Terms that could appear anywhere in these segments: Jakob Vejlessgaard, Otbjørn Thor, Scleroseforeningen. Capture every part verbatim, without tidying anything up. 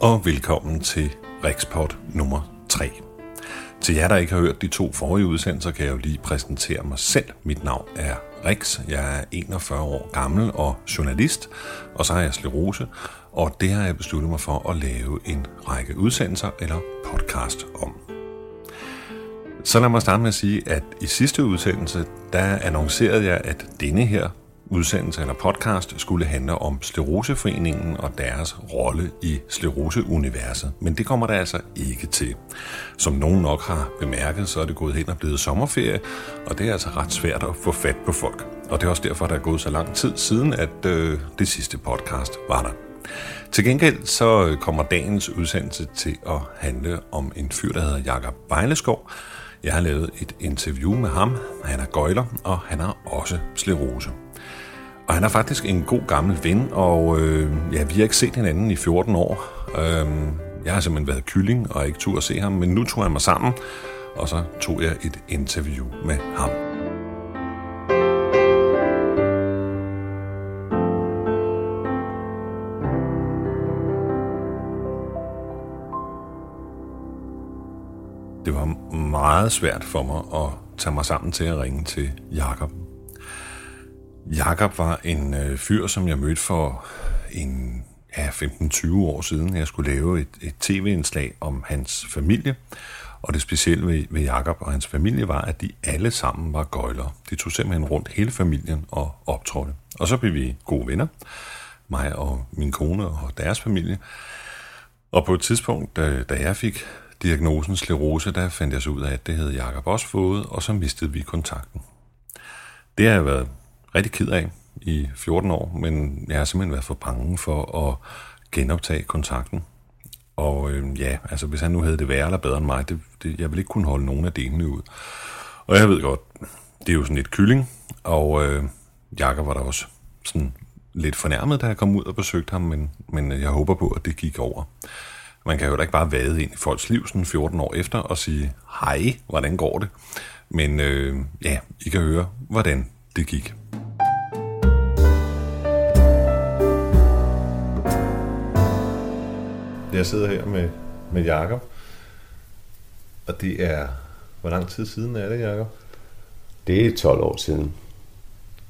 og velkommen til Rikspot nummer tre. Til jer, der ikke har hørt de to forrige udsendelser, kan jeg jo lige præsentere mig selv. Mit navn er Riks, jeg er enogfyrre år gammel og journalist, og så har jeg sklerose, og det har jeg besluttet mig for at lave en række udsendelser eller podcast om. Så lad mig starte med at sige, at i sidste udsendelse, der annoncerede jeg, at denne her udsendelse eller podcast skulle handle om Scleroseforeningen og deres rolle i skleroseuniverset, men det kommer der altså ikke til. Som nogen nok har bemærket, så er det gået hen og blevet sommerferie, og det er altså ret svært at få fat på folk. Og det er også derfor, der er gået så lang tid siden, at øh, det sidste podcast var der. Til gengæld så kommer dagens udsendelse til at handle om en fyr, der hedder Jakob Vejlessgaard. Jeg har lavet et interview med ham. Han er gøjler, og han har også sklerose. Og han er faktisk en god gammel ven, og øh, ja, vi har ikke set hinanden i fjorten år. Øh, jeg har simpelthen været kylling og ikke turde se ham, men nu tog jeg mig sammen, og så tog jeg et interview med ham. Det var meget svært for mig at tage mig sammen til at ringe til Jakob. Jakob var en øh, fyr, som jeg mødte for en, ja, femten tyve år siden. Jeg skulle lave et, et tv-indslag om hans familie, og det specielle ved, ved Jakob og hans familie var, at de alle sammen var gøjlere. De tog simpelthen rundt hele familien og optrådte. Og så blev vi gode venner, mig og min kone og deres familie. Og på et tidspunkt, da, da jeg fik diagnosen sklerose, der fandt jeg så ud af, at det havde Jakob også fået, og så mistede vi kontakten. Det har jeg været rigtig ked af i fjorten år, men jeg har simpelthen været for bange for at genoptage kontakten. Og øh, ja, altså hvis han nu havde det værre eller bedre end mig, det, det, jeg ville ikke kunne holde nogen af delene ud. Og jeg ved godt, det er jo sådan lidt kylling, og øh, Jakob var da også sådan lidt fornærmet, da jeg kom ud og besøgte ham, men, men jeg håber på, at det gik over. Man kan jo da ikke bare vade ind i folks liv sådan fjorten år efter og sige, hej, hvordan går det? Men øh, ja, I kan høre, hvordan det gik. Jeg sidder her med, med Jakob, og det er, hvor lang tid siden er det, Jakob? Det er tolv år siden.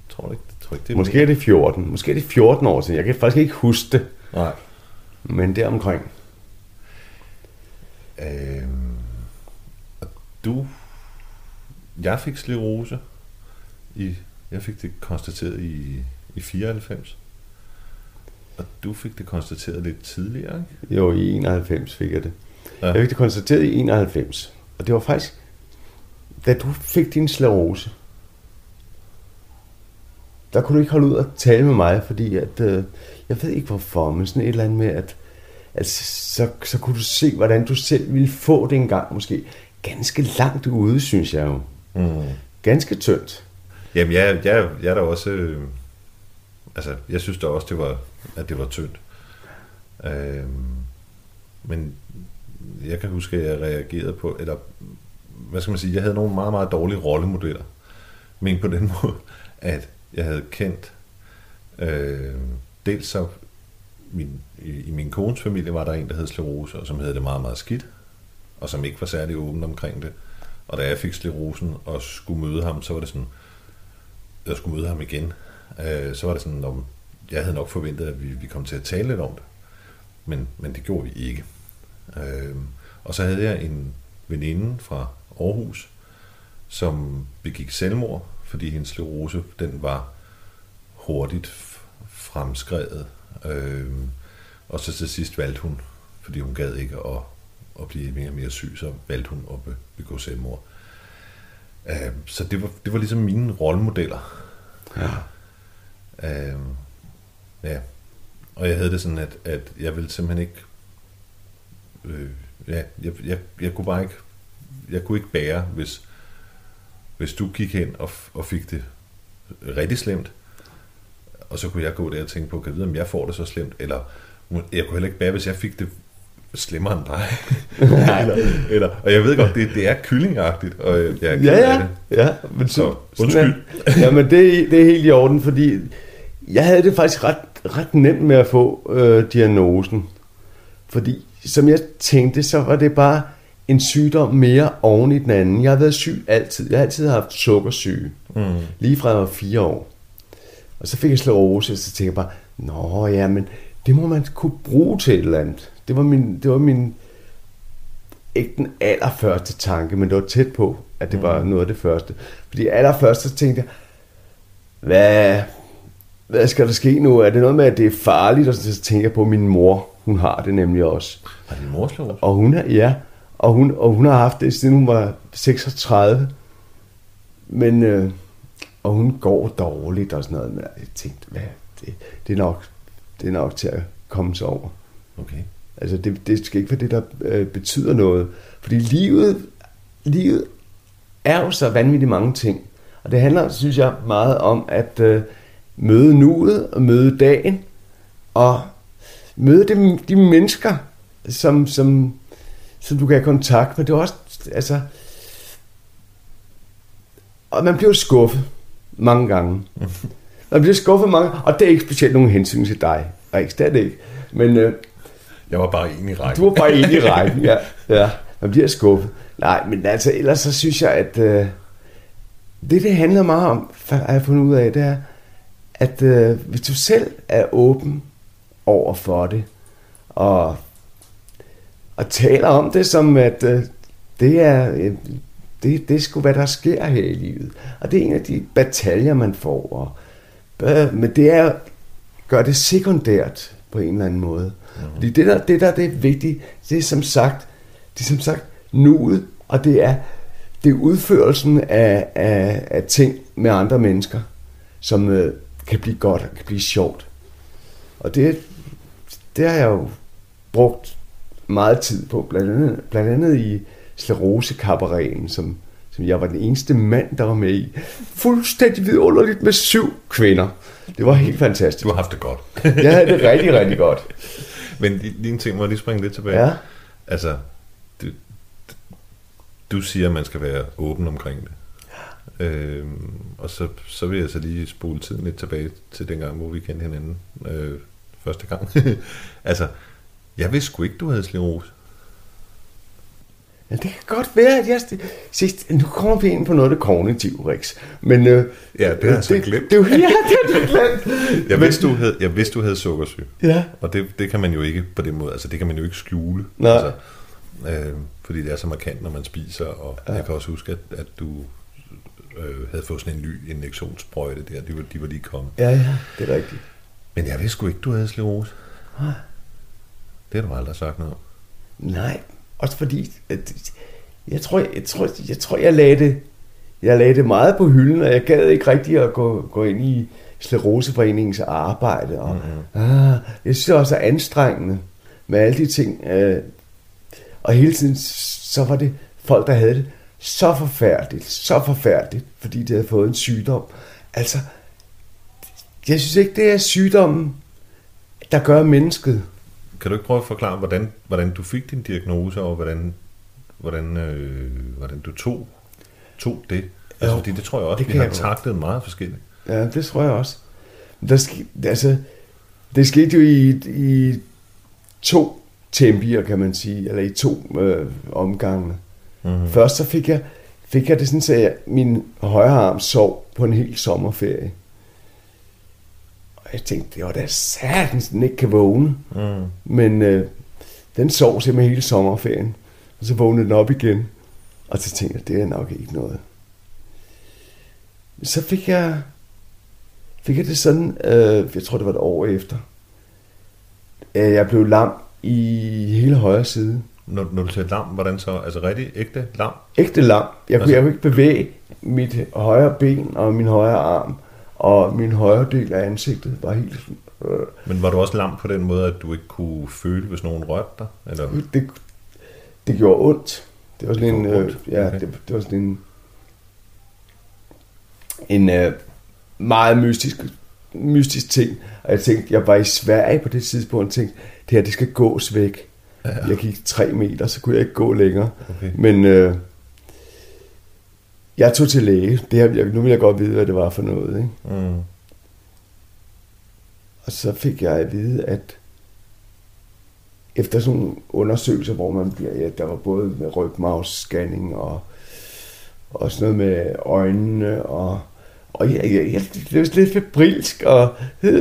Tror du ikke, tror ikke det er Måske mere. Er det fjorten. Måske er det fjorten år siden. Jeg kan faktisk ikke huske det. Nej. Men deromkring. Øhm, og du, jeg fik sklerose. I, jeg fik det konstateret i, i fireoghalvfems. Og du fik det konstateret lidt tidligere, ikke? Jo, i enoghalvfems fik jeg det. Ja. Jeg fik det konstateret i enoghalvfems. Og det var faktisk, da du fik din sklerose, der kunne du ikke holde ud og tale med mig, fordi at, øh, jeg ved ikke hvorfor, men sådan et eller andet med, at, at så, så kunne du se, hvordan du selv ville få det engang, måske. Ganske langt ude, synes jeg jo. Mm. Ganske tyndt. Jamen, jeg, jeg, jeg er da også... Øh... Altså, jeg synes da også, det var, at det var tyndt. Øhm, men jeg kan huske, at jeg reagerede på, eller hvad skal man sige, jeg havde nogle meget, meget dårlige rollemodeller. Men på den måde, at jeg havde kendt, øh, dels så min, i, i min kones familie var der en, der hed sklerose, og som havde det meget, meget skidt, og som ikke var særlig åben omkring det. Og da jeg fik sklerosen og skulle møde ham, så var det sådan, jeg skulle møde ham igen. Så var det sådan, om jeg havde nok forventet, at vi, vi kom til at tale lidt om det, men, men det gjorde vi ikke. Øh, og så havde jeg en veninde fra Aarhus, som begik selvmord, fordi hendes sklerose, den var hurtigt f- fremskredet. Øh, og så til sidst valgte hun, fordi hun gad ikke at, at blive mere og mere syg, så valgte hun at be- begå selvmord. Øh, så det var, det var ligesom mine rollemodeller. Ja. Øhm, ja, og jeg havde det sådan, at, at jeg ville simpelthen ikke, øh, ja, jeg, jeg, jeg kunne bare ikke, jeg kunne ikke bære, hvis, hvis du gik hen og, og fik det rigtig slemt, og så kunne jeg gå der og tænke på, kan jeg vide, om jeg får det så slemt, eller jeg kunne heller ikke bære, hvis jeg fik det slemmere end dig. eller, eller, og jeg ved godt, det, det er kyllingagtigt, og jeg er ked af det. Ja, men så, så undskyld. Ja, men det, det er helt i orden, fordi jeg havde det faktisk ret, ret nemt med at få øh, diagnosen. Fordi som jeg tænkte, så var det bare en sygdom mere oven i den anden. Jeg har været syg altid. Jeg har altid haft sukkersyge. Mm. Lige fra jeg var fire år. Og så fik jeg sklerose, og så tænkte jeg bare, nå ja, men det må man kunne bruge til et eller andet. Det var min, det var min ikke den allerførste tanke, men det var tæt på, at det var noget af det første. Fordi allerførst så tænkte jeg, hvad, hvad skal der ske nu? Er det noget med, at det er farligt? Og så tænker jeg på min mor. Hun har det nemlig også. Har din mor slået? Og hun, ja, og hun, og hun har haft det, siden hun var seksogtredive. Men, øh, og hun går dårligt og sådan noget. Men jeg tænkte, hvad, det, det, er nok, det er nok til at komme sig over. Okay. Altså, det, det skal ikke være det, der øh, betyder noget. Fordi livet, livet er jo så vanvittigt mange ting. Og det handler, synes jeg, meget om at øh, møde nuet og møde dagen. Og møde de, de mennesker, som, som, som du kan have kontakt med. Det er også, altså... Og man bliver skuffet mange gange. Man bliver skuffet mange gange, og det er ikke specielt nogen hensyn til dig, Riks. Det er det ikke. Men... Øh, jeg var bare enig i rækken. Du var bare enig i rækken, ja. ja. Man bliver skuffet. Nej, men altså, ellers så synes jeg, at øh, det, det handler meget om, har jeg fundet ud af, det er, at øh, hvis du selv er åben over for det, og, og taler om det som, at øh, det er øh, det, det er sgu, hvad der sker her i livet. Og det er en af de bataljer, man får. Og, øh, men det er gør det sekundært på en eller anden måde. Mm-hmm. Fordi det der, det der det er vigtigt, det er som sagt, det er som sagt nuet, og det er, det er udførelsen af, af, af ting med andre mennesker, som øh, kan blive godt og kan blive sjovt. Og det, det har jeg jo brugt meget tid på, blandt andet, blandt andet i Sclerosekabaretten, som, som jeg var den eneste mand, der var med i. Fuldstændig vidunderligt med syv kvinder. Det var helt fantastisk. Du har haft det godt. Jeg havde det rigtig, rigtig godt. Men din ting må jeg lige springe lidt tilbage. Ja. Altså, du, du siger, at man skal være åben omkring det. Øhm, og så, så vil jeg så lige spole tiden lidt tilbage til den gang, hvor vi kendte hinanden øh, første gang. Altså, jeg vidste sgu ikke, du havde sklerose. Ja, det kan godt være, at jeg... Sidst, nu kommer vi ind på noget af det kognitive, Riks. Men... Øh, ja, det har jeg så det, glemt. Det, det, ja, det har du glemt. jeg, vidste, du havde, jeg vidste, du havde sukkersyge. Ja. Og det, det kan man jo ikke på den måde. Altså, det kan man jo ikke skjule. Nej. Altså, øh, fordi det er så markant, når man spiser. Og ja. Jeg kan også huske, at, at du... havde fået sådan en ny injektionssprøjte der, de var, de var lige kommet. Ja, ja, det er rigtigt. Men jeg vidste sgu ikke, du havde sklerose. Nej. Det har du aldrig sagt noget om. Nej, også fordi, at jeg tror, jeg, tror, jeg, tror, jeg, lagde det, jeg lagde det meget på hylden, og jeg gad ikke rigtig at gå, gå ind i Scleroseforeningens arbejde. Og, mm-hmm. ah, jeg synes det var så anstrengende med alle de ting. Øh, og hele tiden, så var det folk, der havde det. Så forfærdeligt, så forfærdeligt, fordi det havde fået en sygdom. Altså, jeg synes ikke, det er sygdommen, der gør mennesket. Kan du ikke prøve at forklare, hvordan, hvordan du fik din diagnose, og hvordan, hvordan, øh, hvordan du tog, tog det? Altså, jo, fordi det tror jeg også, vi har taklet meget forskelligt. Ja, det tror jeg også. Der skete, altså, det skete jo i, i to tempier, kan man sige, eller i to øh, omgange. Mm-hmm. Først så fik jeg, fik jeg det sådan, så jeg, min højre arm sov på en hel sommerferie. Og jeg tænkte, det var da satans, den ikke kan vågne. Mm. Men øh, den sov simpelthen hele sommerferien. Og så vågnede den op igen. Og så tænkte jeg, det er nok ikke noget. Så fik jeg, fik jeg det sådan, øh, jeg tror det var et år efter. Jeg blev lam i hele højre side. Når, når du siger lam, hvordan så? Altså rigtig ægte lam? Ægte lam. Jeg kunne, jeg kunne ikke bevæge mit højre ben og min højre arm, og min højre del af ansigtet var helt... Øh. Men var du også lam på den måde, at du ikke kunne føle, hvis nogen rørte dig? Eller? Det, det gjorde ondt. Det var sådan det en... Øh, ja, okay. det, det var sådan en... En øh, meget mystisk, mystisk ting. Og jeg tænkte, jeg var i Sverige på det tidspunkt, og tænkte, det her, det skal gås væk. Ja. Jeg gik tre meter, så kunne jeg ikke gå længere. Okay. Men øh, jeg tog til læge. Det her, nu vil jeg godt vide, hvad det var for noget. Ikke? Mm. Og så fik jeg at vide, at efter sådan en undersøgelse, hvor man bliver, ja, der var både med rygmarvsscanning og, og sådan noget med øjnene, og, og jeg, jeg, jeg blev lidt febrilsk og,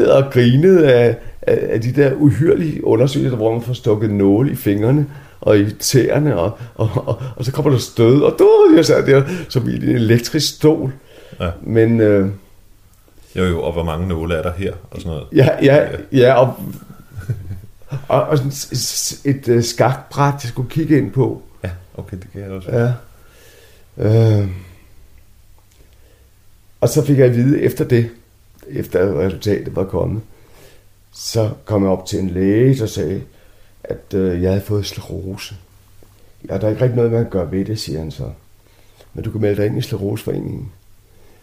og grinede af, af, af de der uhyrlige undersøgelser, hvor man får stukket nåle i fingrene og i tæerne, og, og, og, og så kommer der stød, og du, jeg sad der som i en elektrisk stol. Ja. Men... Øh, jo, jo, og hvor mange nåle er der her, og sådan noget. Ja, ja, ja, og... Og, og et øh, skakbræt, jeg skulle kigge ind på. Ja, okay, det kan jeg også. Ja. Øh. Og så fik jeg at vide efter det, efter resultatet var kommet, så kom jeg op til en læge og sagde, at øh, jeg havde fået sklerose. Ja, der er ikke rigtig noget, man kan gøre ved det, siger han så. Men du kan melde dig ind i Scleroseforeningen.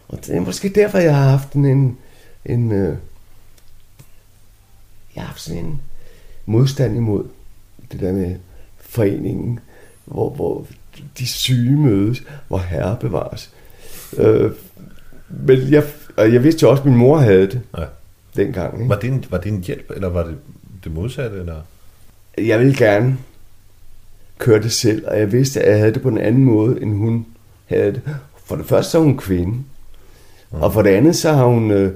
Og det er måske derfor, jeg har haft en... en øh, jeg har haft sådan en... modstand imod det der med foreningen, hvor, hvor de syge mødes, hvor herre bevares. Øh, men jeg, jeg vidste jo også, at min mor havde det, ja, dengang. Ikke? Var det en, var det en hjælp, eller var det det modsatte? Eller? Jeg ville gerne køre det selv, og jeg vidste, at jeg havde det på en anden måde, end hun havde det. For det første så er hun kvinde, mm. og for det andet så har hun, øh,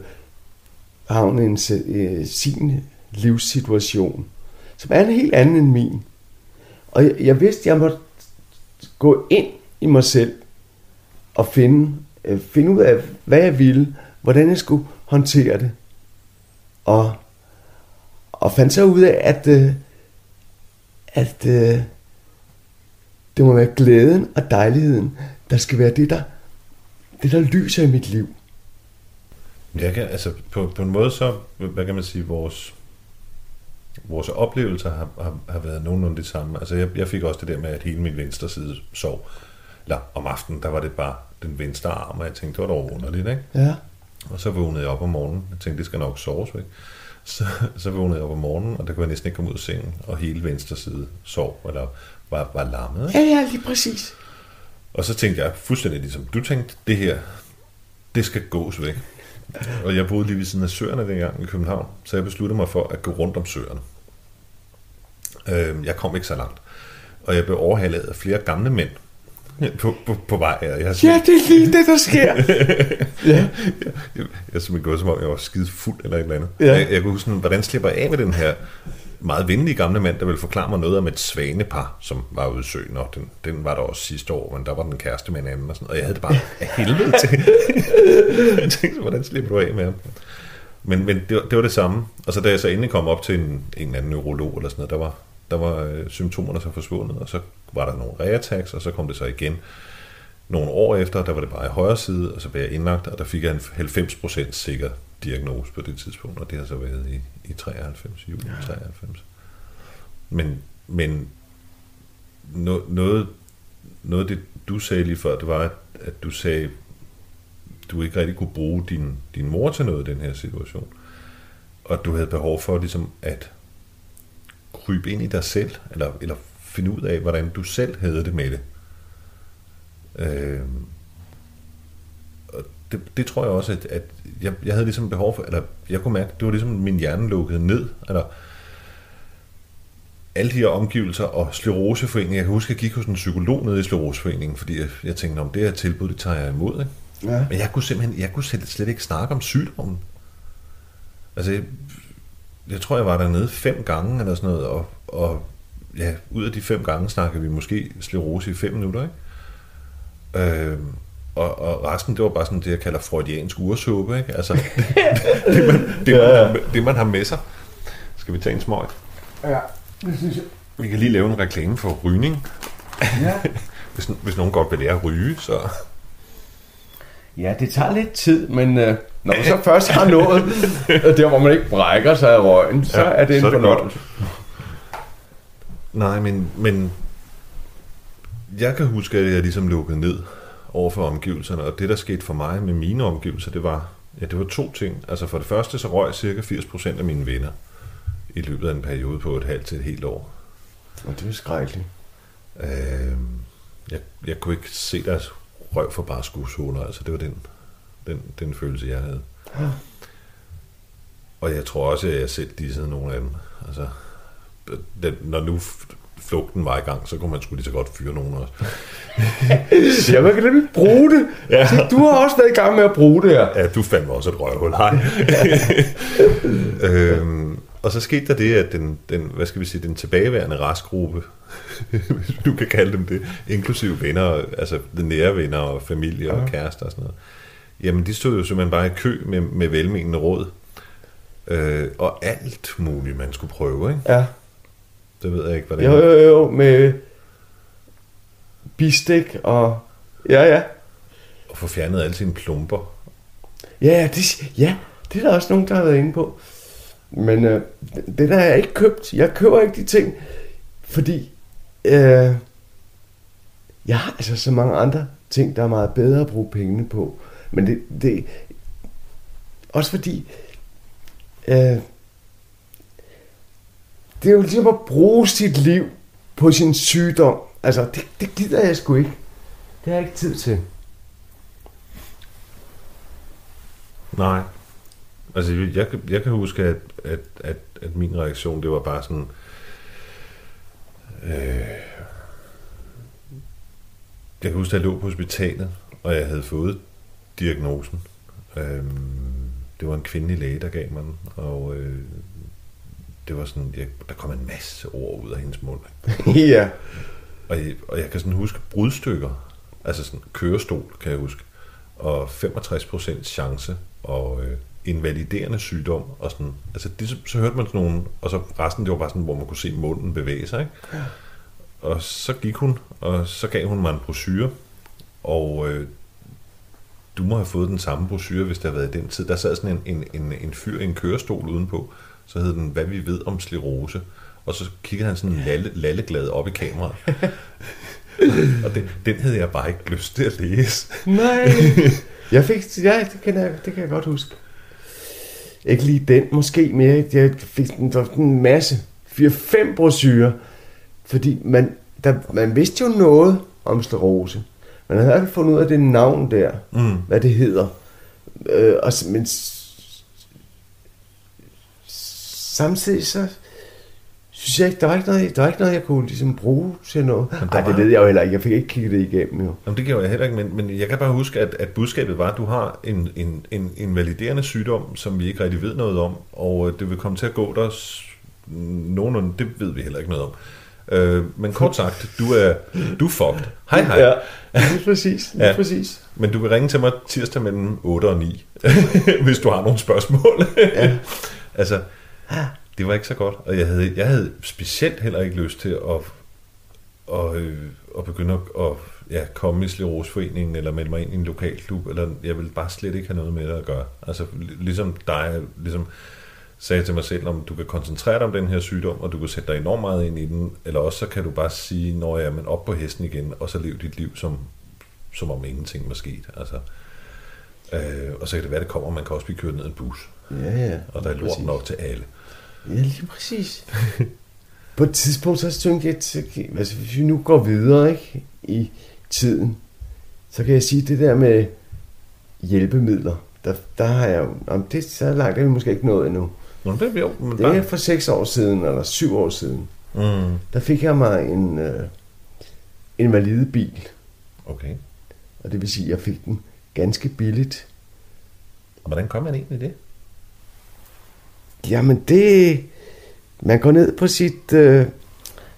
har hun en, øh, sin livssituation, som er en helt anden end min. Og jeg, jeg vidste, at jeg måtte gå ind i mig selv og finde, øh, finde ud af, hvad jeg ville, hvordan jeg skulle håndtere det. Og, og fandt så ud af, at, øh, at øh, det må være glæden og dejligheden, der skal være det, der, det, der lyser i mit liv. Jeg kan, altså, på, på en måde så, hvad kan man sige, vores... vores oplevelser har, har, har været nogenlunde det samme. Altså jeg, jeg fik også det der med, at hele min venstre side sov. Eller om aftenen, der var det bare den venstre arm, og jeg tænkte, det var dog underligt, ikke? Ja. Og så vågnede jeg op om morgenen. Jeg tænkte, det skal nok soves, ikke? Så, så vågnede jeg op om morgenen, og der kunne jeg næsten ikke komme ud af sengen, og hele venstre side sov, eller var, var lammet, ikke? Ja, ja, lige præcis. Og så tænkte jeg fuldstændig ligesom, du tænkte, det her, det skal gås væk. Og jeg boede lige ved siden af Søerne dengang i København, så jeg besluttede mig for at gå rundt om Søerne. Øh, jeg kom ikke så langt, og jeg blev overhalet af flere gamle mænd på, på, på vej. Jeg sådan, ja, det er lige det, der sker. Ja. Jeg er simpelthen gået, som om jeg var skide fuld eller et eller andet. Ja. Jeg, jeg kunne huske, hvordan slipper jeg af med den her meget venlige gamle mand, der ville forklare mig noget om et svanepar, som var ude i søen, og den, den var der også sidste år, men der var den kæreste med en anden, og, sådan, og jeg havde det bare af helvede til. Jeg tænkte, hvordan slipper du af med ham? Men, men det, var, det var det samme. Og så da jeg så endelig kom op til en, en eller anden neurolog, eller sådan noget, der var, der var øh, symptomerne så forsvundet, og så var der nogle reatags, og så kom det så igen. Nogle år efter, der var det bare i højre side, og så blev jeg indlagt, og der fik jeg en halvfems procent sikker diagnose på det tidspunkt, og det har så været i, i treoghalvfems, juli ja. treoghalvfems. Men, men no, noget, noget af det, du sagde lige før, det var, at, at du sagde, du ikke rigtig kunne bruge din, din mor til noget i den her situation, og du havde behov for ligesom at krybe ind i dig selv, eller, eller finde ud af, hvordan du selv havde det med det. Øh, og det, det tror jeg også, at, at jeg, jeg havde ligesom behov for, eller jeg kunne mærke, det var ligesom min hjerne lukkede ned, eller alle de her omgivelser og Scleroseforeningen. Jeg kan huske, jeg gik hos en psykolog nede i Scleroseforeningen, fordi jeg, jeg tænkte, om det her tilbud, det tager jeg imod, ikke? Ja. Men jeg kunne simpelthen, jeg kunne slet ikke snakke om sygdommen. Altså, jeg, jeg tror, jeg var dernede fem gange eller sådan noget, og, og ja, ud af de fem gange snakkede vi måske sklerose i fem minutter, ikke? Øh, og, og resten, det var bare sådan det, jeg kalder freudiansk ursuppe, ikke? Altså, det, det, man, det, man, ja. har, det man har med sig. Skal vi tage en smøg? Ja, det synes jeg. Vi kan lige lave en reklame for rygning. Ja. hvis, hvis nogen godt vil lære at ryge, så... Ja, det tager lidt tid, men øh, når man så først har nået der, hvor man ikke brækker sig af røgen, så ja, er det en fornøjelse. Nej, men, men jeg kan huske, at jeg ligesom lukkede ned over for omgivelserne, og det, der skete for mig med mine omgivelser, det var, ja, det var to ting. Altså for det første, så røg cirka firs procent af mine venner i løbet af en periode på et halvt til et helt år. Og det var skrækkeligt. Øh, jeg, jeg kunne ikke se deres røv for bare skudsåler, altså det var den, den, den følelse, jeg havde. Og jeg tror også, at jeg selv dissede nogle af dem. Altså, den, når nu flugten var i gang, så kunne man sgu lige så godt fyre nogen også. Ja, man kan nemlig bruge det. Ja. Så du har også været i gang med at bruge det her. Ja, du fandt også et røvhul. Nej. øhm, og så skete der det, at den, den, hvad skal vi sige, den tilbageværende restgruppe, hvis du kan kalde dem det, inklusive venner, altså nære venner og familie og kærester og sådan noget, jamen de stod jo simpelthen bare i kø med, med velmenende råd. Øh, og alt muligt, man skulle prøve, ikke? Ja. Det ved jeg ikke, hvordan... Jo, jo, jo, med bistik og... Ja, ja. Og få fjernet alle sine klumper. Ja, det, ja, det er der også nogen, der har været inde på. Men øh, det der har jeg ikke købt. Jeg køber ikke de ting, fordi... Øh, jeg har altså så mange andre ting, der er meget bedre at bruge pengene på. Men det... det også fordi... Øh, det er jo ligesom at bruge sit liv på sin sygdom. Altså, det, det gider jeg sgu ikke. Det har jeg ikke tid til. Nej. Altså, jeg, jeg kan huske, at, at, at, at min reaktion, det var bare sådan... Øh, jeg kan huske, at jeg lå på hospitalet, og jeg havde fået diagnosen. Øh, det var en kvindelig læge, der gav mig den, og... Øh, det var sådan, jeg, der kom en masse ord ud af hendes mund. Ja. Og jeg, og jeg kan sådan huske brudstykker, altså sådan kørestol, kan jeg huske, og femogtres procent chance, og øh, invaliderende sygdom, og sådan, altså det, så, så hørte man sådan nogle, og så resten, det var bare sådan, hvor man kunne se munden bevæge sig, ikke? Ja. Og så gik hun, og så gav hun mig en brochure, og øh, du må have fået den samme brochure, hvis der havde været i den tid. Der sad sådan en, en, en, en fyr i en kørestol udenpå, så hed den, hvad vi ved om sklerose. Og så kiggede han sådan lalle, lalleglad op i kameraet. Og den, den havde jeg bare ikke lyst til at læse. Nej. Jeg fik, ja, det kan jeg, det kan jeg godt huske. Ikke lige den, måske mere. Jeg fik den, der en masse. fire fem brochurer. Fordi man, der, man vidste jo noget om sklerose. Man havde aldrig fundet ud af det navn der. Mm. Hvad det hedder. Øh, og, men... Samtidig så synes jeg ikke, der var ikke noget, der var ikke noget jeg kunne ligesom bruge til noget. Nej, det ved jeg jo heller ikke. Jeg fik ikke kigget det igennem jo. Jamen, det gjorde jeg heller ikke, men, men jeg kan bare huske, at, at budskabet var, at du har en, en, en, en validerende sygdom, som vi ikke rigtig ved noget om, og det vil komme til at gå der nogenlunde, det ved vi heller ikke noget om. Øh, men kort sagt, du er, du er fucked. Hej, hej. Ja, lige præcis, lige ja. præcis. Men du kan ringe til mig tirsdag mellem otte og ni, hvis du har nogle spørgsmål. Ja. Altså... Det var ikke så godt, og jeg havde, jeg havde specielt heller ikke lyst til at, at, at begynde at, at ja, komme i Scleroseforeningen eller melde mig ind i en lokalklub, eller jeg ville bare slet ikke have noget med det at gøre. Altså ligesom dig ligesom sagde til mig selv, om du kan koncentrere dig om den her sygdom, og du kan sætte dig enormt meget ind i den, eller også så kan du bare sige, når jeg er op på hesten igen, og så lev dit liv, som, som om ingenting var sket. Altså, øh, og så kan det være, det kommer, man kan også blive kørt ned i en bus. Ja, ja. Og der er lort nok til alle. Ja, lige præcis. På et tidspunkt, så tænkte jeg, okay, altså, hvis vi nu går videre, ikke, i tiden, så kan jeg sige, det der med hjælpemidler, der, der har jeg jo, det er så langt, det er vi måske ikke nået endnu. Nå, det, jo, men det er for seks år siden, eller syv år siden, mm. der fik jeg mig en øh, invalidebil. Okay. Og det vil sige, at jeg fik den ganske billigt. Og hvordan kom man egentlig det? Jamen det, man går ned på sit, øh,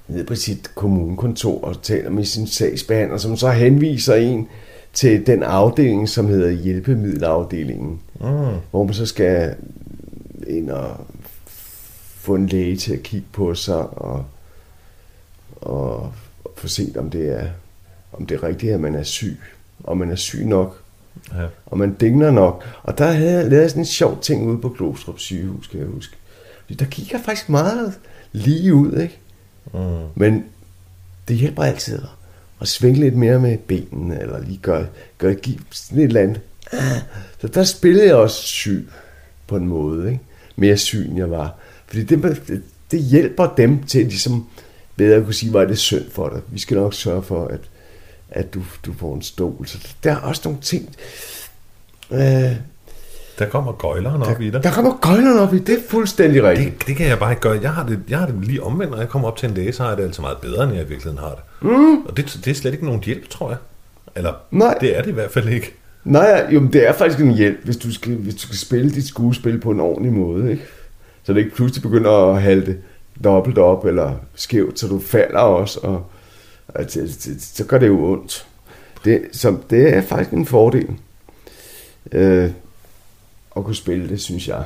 ned på sit kommunekontor og taler med sin sagsbehandler, som så henviser en til den afdeling, som hedder hjælpemiddelafdelingen, mm. hvor man så skal ind og få en læge til at kigge på sig og, og få set, om det er, om det er rigtigt, at man er syg, om man er syg nok. Ja. Og man dingler nok. Og der havde jeg lavet sådan en sjov ting ude på Glostrup sygehus, kan jeg huske. Der gik jeg faktisk meget lige ud, ikke? Mm. Men det hjælper altid at svinge lidt mere med benene, eller lige gøre, gøre give sådan et eller andet. Så der spillede jeg også syg på en måde, ikke? Mere syg, end jeg var. Fordi det, det hjælper dem til ligesom bedre kunne sige, hvor er det synd for dig. Vi skal nok sørge for, at at du, du får en stol. Så der er også nogle ting. Øh, Der kommer gøjleren op der, i dig. Der kommer gøjleren op i dig, det er fuldstændig rigtigt. Det, det kan jeg bare ikke gøre. Jeg har det, jeg har det lige omvendt, når jeg kommer op til en læge, så har jeg det altså meget bedre, end jeg i virkeligheden har det. Mm. Og det, det er slet ikke nogen hjælp, tror jeg. Eller nej, det er det i hvert fald ikke. Nej, jo, men det er faktisk en hjælp, hvis du skal, hvis du skal spille dit skuespil på en ordentlig måde, ikke? Så det ikke pludselig begynder at halte dobbelt op eller skævt, så du falder også, og, og t- t- t- så gør det jo ondt. Det, så det er faktisk en fordel øh, at kunne spille det, synes jeg.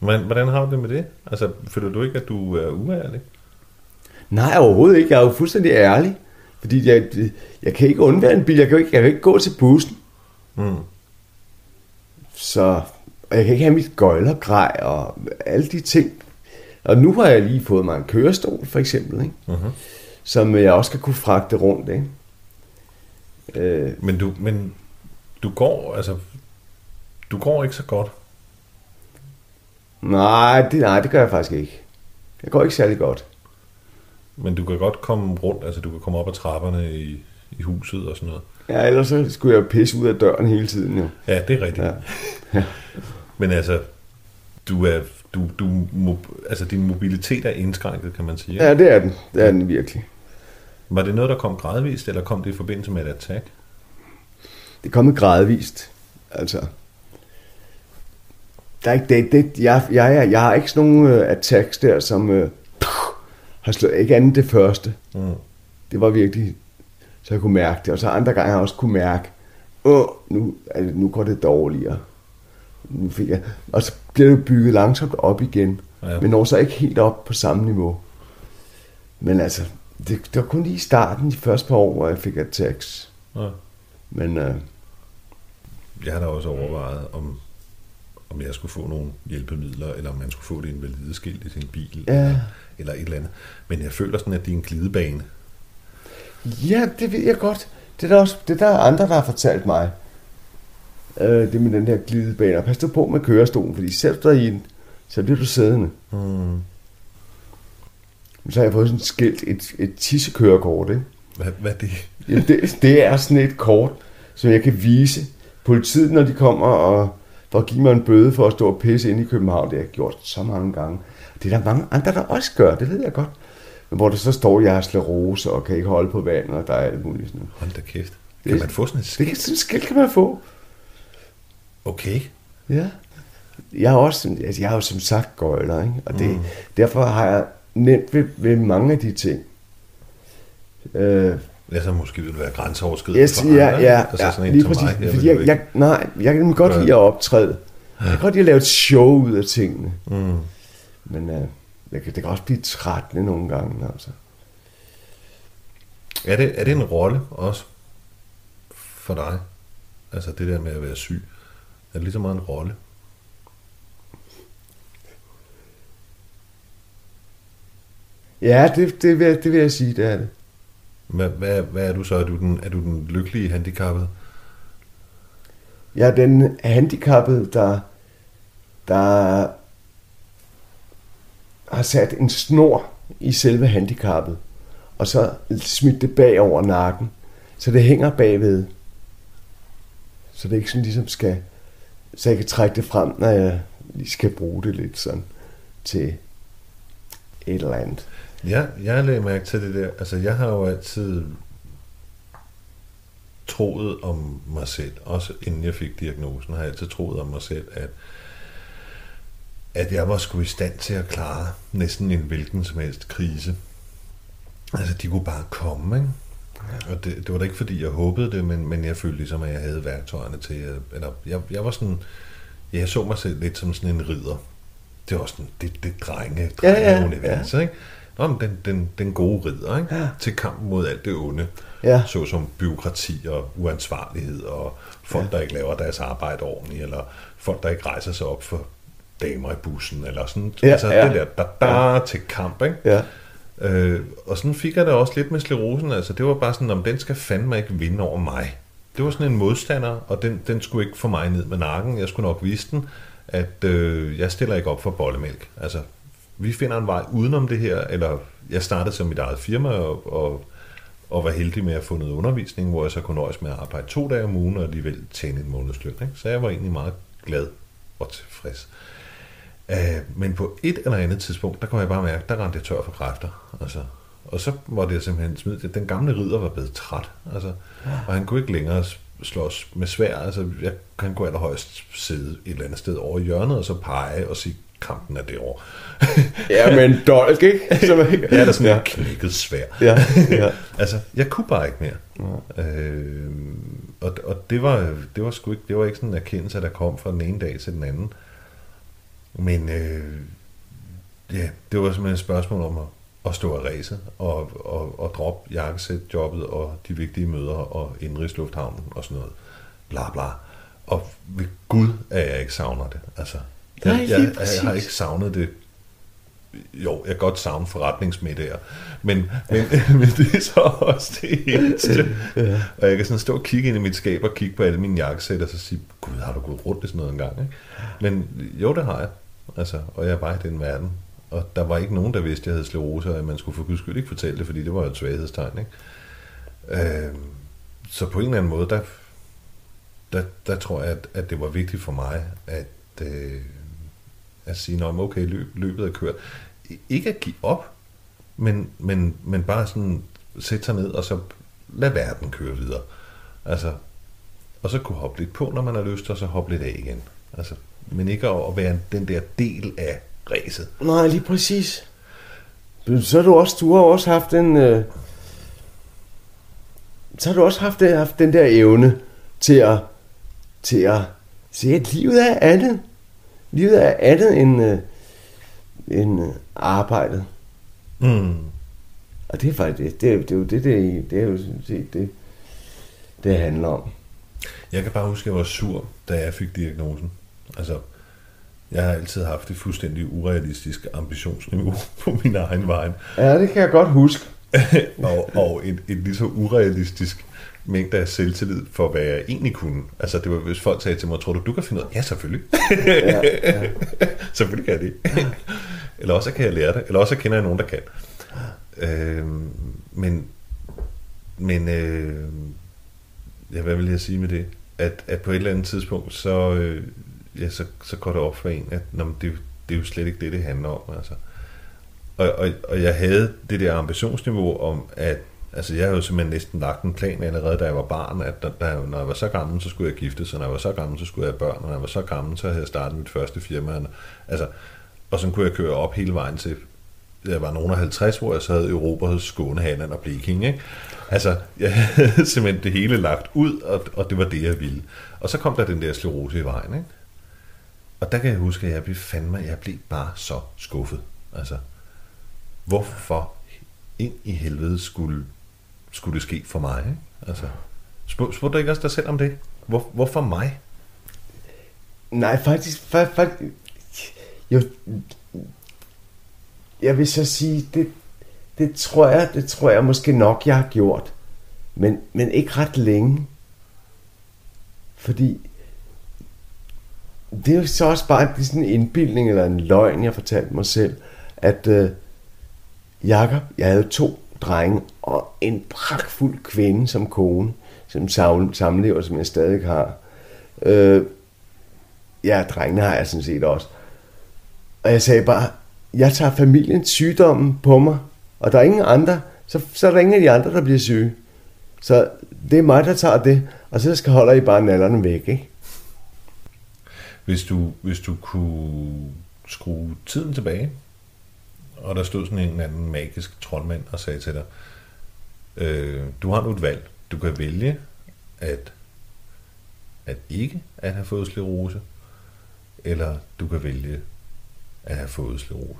Men hvordan har du det med det? Altså, føler du ikke, at du er uærlig? Nej, overhovedet ikke. Jeg er jo fuldstændig ærlig, fordi jeg, jeg kan ikke undvære en bil. Jeg kan ikke, jeg kan ikke gå til bussen. Mm. Så jeg kan ikke have mit gøjlergrej og alle de ting. Og nu har jeg lige fået mig en kørestol, for eksempel, ikke? Mm-hmm. Som jeg også skal kunne fragte rundt, ikke? Øh, men, du, men du går, altså, du går ikke så godt? Nej det, nej, det gør jeg faktisk ikke. Jeg går ikke særlig godt. Men du kan godt komme rundt, altså du kan komme op ad trapperne i, i huset og sådan noget? Ja, ellers så skulle jeg pisse ud af døren hele tiden, jo. Ja, det er rigtigt. Ja. Ja. Men altså, du er... Du, du, altså din mobilitet er indskrænket, kan man sige. Ja, det er den. Det er den virkelig. Var det noget, der kom gradvist, eller kom det i forbindelse med et attack? Det kom gradvist. Altså, der er ikke det. det jeg, jeg, jeg, jeg har ikke sådan nogle uh, attacks der, som uh, har slået ikke andet det første. Mm. Det var virkelig, så jeg kunne mærke det. Og så andre gange har jeg også kunne mærke, åh, nu, altså, nu går det dårligere. Nu fik jeg, og så bliver det bygget langsomt op igen, ja, men når så ikke helt op på samme niveau. Men altså, det, det var kun lige i starten, de første par år, hvor jeg fik attacks. Ja. Men øh, jeg har da også overvejet, om, om jeg skulle få nogle hjælpemidler, eller om man skulle få det invalideskilt i sin bil, ja, eller, eller et eller andet. Men jeg føler sådan, at det er en glidebane. Ja, det ved jeg godt. Det er der, også, det er der andre, der har fortalt mig. Det med den her glidebane. Og pas du på med kørestolen, fordi selv der i den, så bliver du siddende. Mm. Så har jeg fået sådan et skilt, et, et tissekørekort, ikke? Hvad, hvad er det? Jamen det? Det er sådan et kort, som jeg kan vise politiet, når de kommer og for at give mig en bøde for at stå og pisse inde i København. Det har jeg gjort så mange gange. Det er der mange andre, der også gør, det ved jeg godt. Men hvor der så står, jeg har sklerose og kan ikke holde på vand, og der er alt muligt sådan. Hold da kæft. Kan det, man få sådan et skilt? Det, sådan et skilt kan man få. Okay. Ja. Jeg er også, altså jeg er jo som sagt gøjler, ikke? Og det, mm. derfor har jeg nemt ved, ved mange af de ting. Øh, ja, så måske vil det være grænseoverskridende yes, for andre. Ja, ja, altså ja, lige præcis. Mig, fordi jeg, jeg, nej, jeg kan godt lide at optræde. Jeg kan godt lide at lave et show ud af tingene. Mm. Men øh, jeg kan, det kan også blive trættende nogle gange. Altså. Er det, er det en rolle også for dig? Altså det der med at være syg? Er det lige så meget en rolle? Ja, det, det, vil jeg, det vil jeg sige, det er det. Hvad, hvad, hvad er du så? Er du den, er du den lykkelige handicappede? Jeg er den handicappede, der, der har sat en snor i selve handicappet, og så smidt det bag over nakken, så det hænger bagved. Så det ikke sådan ligesom skal... Så jeg kan trække det frem, når jeg lige skal bruge det lidt sådan til et eller andet. Ja, jeg lagde mærke til det der. Altså, jeg har jo altid troet om mig selv, også inden jeg fik diagnosen, har jeg altid troet om mig selv, at, at jeg var sgu i stand til at klare næsten en hvilken som helst krise. Altså, de kunne bare komme, ikke? Og det, det var da ikke fordi jeg håbede det, men, men jeg følte ligesom at jeg havde værktøjerne til eller jeg, jeg var sådan jeg så mig selv lidt som sådan en ridder. Det var sådan det, det drenge, drenge ja, ja, univers, ja. Ikke? Nå, men den, den, den gode ridder, ikke? Ja. Til kamp mod alt det onde, ja. Såsom bureaukrati og uansvarlighed og folk, ja. Der ikke laver deres arbejde ordentligt, eller folk, der ikke rejser sig op for damer i bussen, eller sådan, ja, altså ja. Det der, der, der ja. Til kamp, ikke? Ja. Øh, og sådan fik jeg det også lidt med sklerosen, altså det var bare sådan, om den skal fandme ikke vinde over mig. Det var sådan en modstander, og den, den skulle ikke få mig ned med nakken. Jeg skulle nok vise den, at øh, jeg stiller ikke op for bollemælk. Altså, vi finder en vej udenom det her, eller jeg startede som mit eget firma, og, og, og var heldig med at få noget undervisning, hvor jeg så kunne nøjes med at arbejde to dage om ugen, og alligevel tjene en månedsløn. Så jeg var egentlig meget glad og tilfreds. Øh, men på et eller andet tidspunkt, der kunne jeg bare mærke, der rendte jeg tør for kræfter. Altså. Og så var det simpelthen smidt. Den gamle ridder var blevet træt, altså, og han kunne ikke længere slås med svær. Altså, jeg, han kunne allerhøjst sidde et eller andet sted over i hjørnet, og så pege og sige, kampen er det år. Ja, men dolk, ikke? Ja, der er sådan ja. En knækket svær. Ja. Ja. Altså, jeg kunne bare ikke mere. Ja. Øh, og og det, var, det var sgu ikke, det var ikke sådan en erkendelse, der kom fra den ene dag til den anden. Men øh, ja, det var simpelthen et spørgsmål om at, at stå af ræset, og, og, og droppe jakkesætjobbet, og de vigtige møder, og indrigslufthavnen, og sådan noget. Bla bla. Og ved Gud, at jeg ikke savner det. Altså, Nej, jeg, jeg, jeg har ikke savnet det. Jo, jeg kan godt savne forretningsmiddager, men, men, men det er så også det eneste. Ja. Og jeg kan sådan stå og kigge ind i mit skab og kigge på alle mine jakkesæt og så sige, Gud, har du gået rundt i sådan noget engang? Ikke? Men jo, det har jeg. Altså, og jeg var i den verden. Og der var ikke nogen, der vidste, at jeg havde sklerose, og man skulle for guds skyld ikke fortælle det, fordi det var jo et svaghedstegn. Ikke? Øh, så på en eller anden måde, der, der, der tror jeg, at, at det var vigtigt for mig, at... Øh, at sige, at okay, løb, løbet er kørt. Ikke at give op, men, men, men bare sådan sætte sig ned, og så lad verden køre videre. Altså, og så kunne hoppe lidt på, når man har lyst, og så hoppe lidt af igen. Altså, men ikke at, at være den der del af ræset. Nej, lige præcis. Så har du også, du har også haft den, øh... så har du også haft, haft den der evne til at, til at se, at livet er andet. Livet er andet end, øh, end øh, arbejdet. Mm. Og det er faktisk det. Det er, det er jo det, det, det, er jo, det, det handler om. Jeg kan bare huske, at jeg var sur, da jeg fik diagnosen. Altså, jeg har altid haft et fuldstændig urealistisk ambitionsniveau på min egen vej. Ja, det kan jeg godt huske. og og et, et lige så urealistisk mængde af selvtillid for, hvad jeg egentlig kunne. Altså, det var, hvis folk sagde til mig, tror du, du kan finde ud af? Ja, selvfølgelig. Ja, ja. Selvfølgelig kan jeg det. Ja. Eller også kan jeg lære det. Eller også kender jeg nogen, der kan. Øhm, men, men, øh, ja, hvad vil jeg sige med det? At, at på et eller andet tidspunkt, så, øh, ja, så, så går det op for en, at nå, det, det er jo slet ikke det, det handler om. Altså. Og, og, og jeg havde det der ambitionsniveau om, at altså, jeg havde jo simpelthen næsten lagt en plan allerede, da jeg var barn, at da, da, når jeg var så gammel, så skulle jeg giftes, og når jeg var så gammel, så skulle jeg have børn, og når jeg var så gammel, så havde jeg startet mit første firma. Altså, og så kunne jeg køre op hele vejen til, jeg var nogen af halvtreds, hvor jeg så havde Europa hos Skånehandland og Blekinge, ikke? Altså, jeg havde simpelthen det hele lagt ud, og, og det var det, jeg ville. Og så kom der den der sklerose i vejen, ikke? Og der kan jeg huske, at jeg blev fandme, jeg blev bare så skuffet. Altså, hvorfor ind i helvede skulle... skulle det ske for mig, ikke? Altså, spurgte spurg du ikke også dig selv om det? Hvor, hvorfor mig? Nej, faktisk... faktisk jeg, jeg vil så sige, det, det tror jeg, det tror jeg måske nok, jeg har gjort. Men, men ikke ret længe. Fordi det er jo så også bare det sådan en indbildning eller en løgn, jeg fortalte mig selv, at øh, Jakob, jeg havde to drenge og en pragtfuld kvinde som kone, som samlever, som jeg stadig har. Øh, ja, drengene har jeg sådan set også. Og jeg sagde bare, jeg tager familiens sygdommen på mig, og der er ingen andre, så, så er der ingen af de andre, der bliver syge. Så det er mig, der tager det, og så skal holder I bare nallerne væk, ikke? Hvis du, hvis du kunne skrue tiden tilbage, og der stod sådan en eller anden magisk troldmand og sagde til dig, øh, du har nu et valg. Du kan vælge at, at ikke at have fået sklerose, eller du kan vælge at have fået sklerose.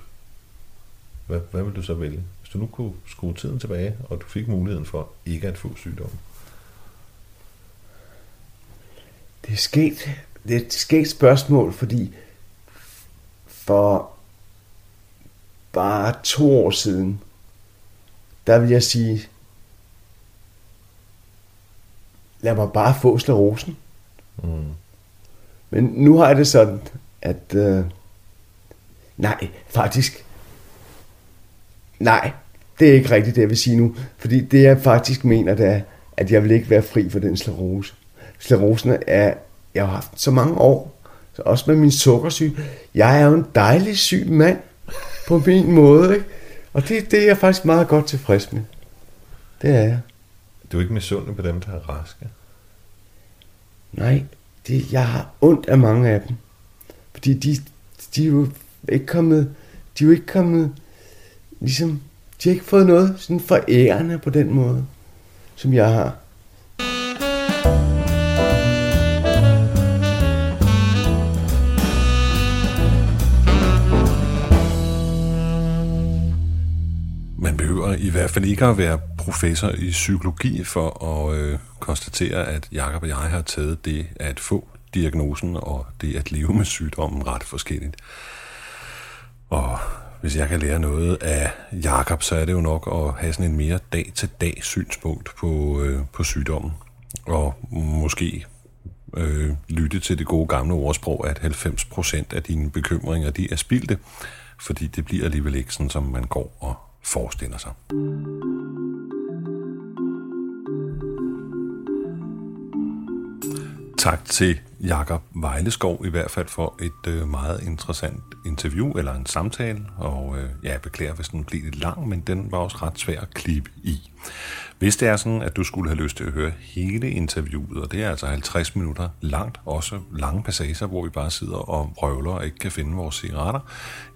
Hvad, hvad vil du så vælge? Hvis du nu kunne skrue tiden tilbage, og du fik muligheden for ikke at få sygdommen. Det er sket, det er et sket spørgsmål, fordi for bare to år siden, der vil jeg sige, lad mig bare få sklerosen. Mm. Men nu har jeg det sådan, at øh, nej, faktisk, nej, det er ikke rigtigt, det jeg vil sige nu. Fordi det jeg faktisk mener, det er, at jeg vil ikke være fri for den sklerose. Sklerosen er, jeg har haft så mange år, Så også med min sukkersyge. Jeg er jo en dejlig syg mand på min måde, ikke? Og det, det er jeg faktisk meget godt tilfreds med. Det er jeg. Du er ikke misundelig på dem, der er raske? Nej, det, jeg har ondt af mange af dem. Fordi de, de er jo ikke kommet... De er jo ikke kommet... Ligesom... De har ikke fået noget sådan forærende på den måde, som jeg har. Man behøver i hvert fald ikke at være professor i psykologi for at øh, konstatere, at Jakob og jeg har taget det at få diagnosen og det at leve med sygdommen ret forskelligt. Og hvis jeg kan lære noget af Jakob, så er det jo nok at have sådan en mere dag-til-dag synspunkt på, øh, på sygdommen. Og måske øh, lytte til det gode gamle ordsprog, at halvfems procent af dine bekymringer, de er spildte, fordi det bliver alligevel ikke sådan, som man går og forestiller sig. Tak til Jakob Vejlessgaard i hvert fald for et meget interessant interview eller en samtale, og øh, jeg beklager, hvis den blev lidt lang, men den var også ret svær at klippe i. Hvis det er sådan, at du skulle have lyst til at høre hele interviewet, og det er altså halvtreds minutter langt, også lange passager, hvor vi bare sidder og røvler og ikke kan finde vores cigaretter,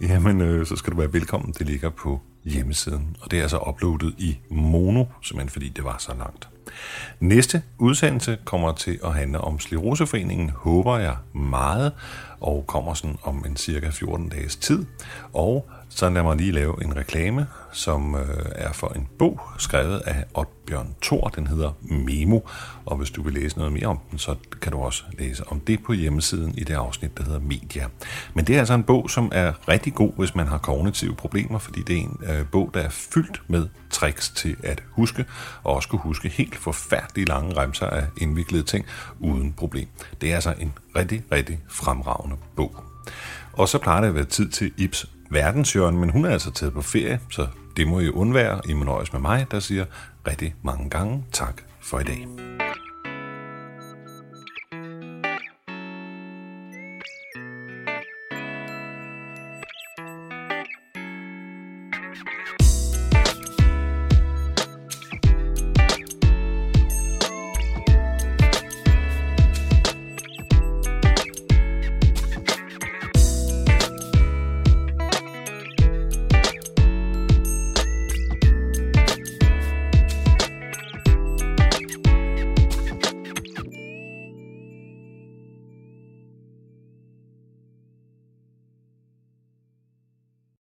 jamen øh, så skal du være velkommen, det ligger på hjemmesiden, og det er altså uploadet i mono, simpelthen fordi det var så langt. Næste udsendelse kommer til at handle om Scleroseforeningen, håber jeg meget, og kommer sådan om en cirka fjorten dages tid. Og så lad mig lige lave en reklame, som er for en bog, skrevet af Otbjørn Thor. Den hedder Memo, og hvis du vil læse noget mere om den, så kan du også læse om det på hjemmesiden i det afsnit, der hedder Media. Men det er altså en bog, som er rigtig god, hvis man har kognitive problemer, fordi det er en bog, der er fyldt med tricks til at huske, og også kunne huske helt forfærdelige lange remser af indviklede ting uden problem. Det er altså en rigtig, rigtig fremragende bog. Og så plejer det at være tid til Ibs verdenshjørne, men hun er altså taget på ferie, så det må I undvære. I må nøjes med mig, der siger rigtig mange gange tak for i dag.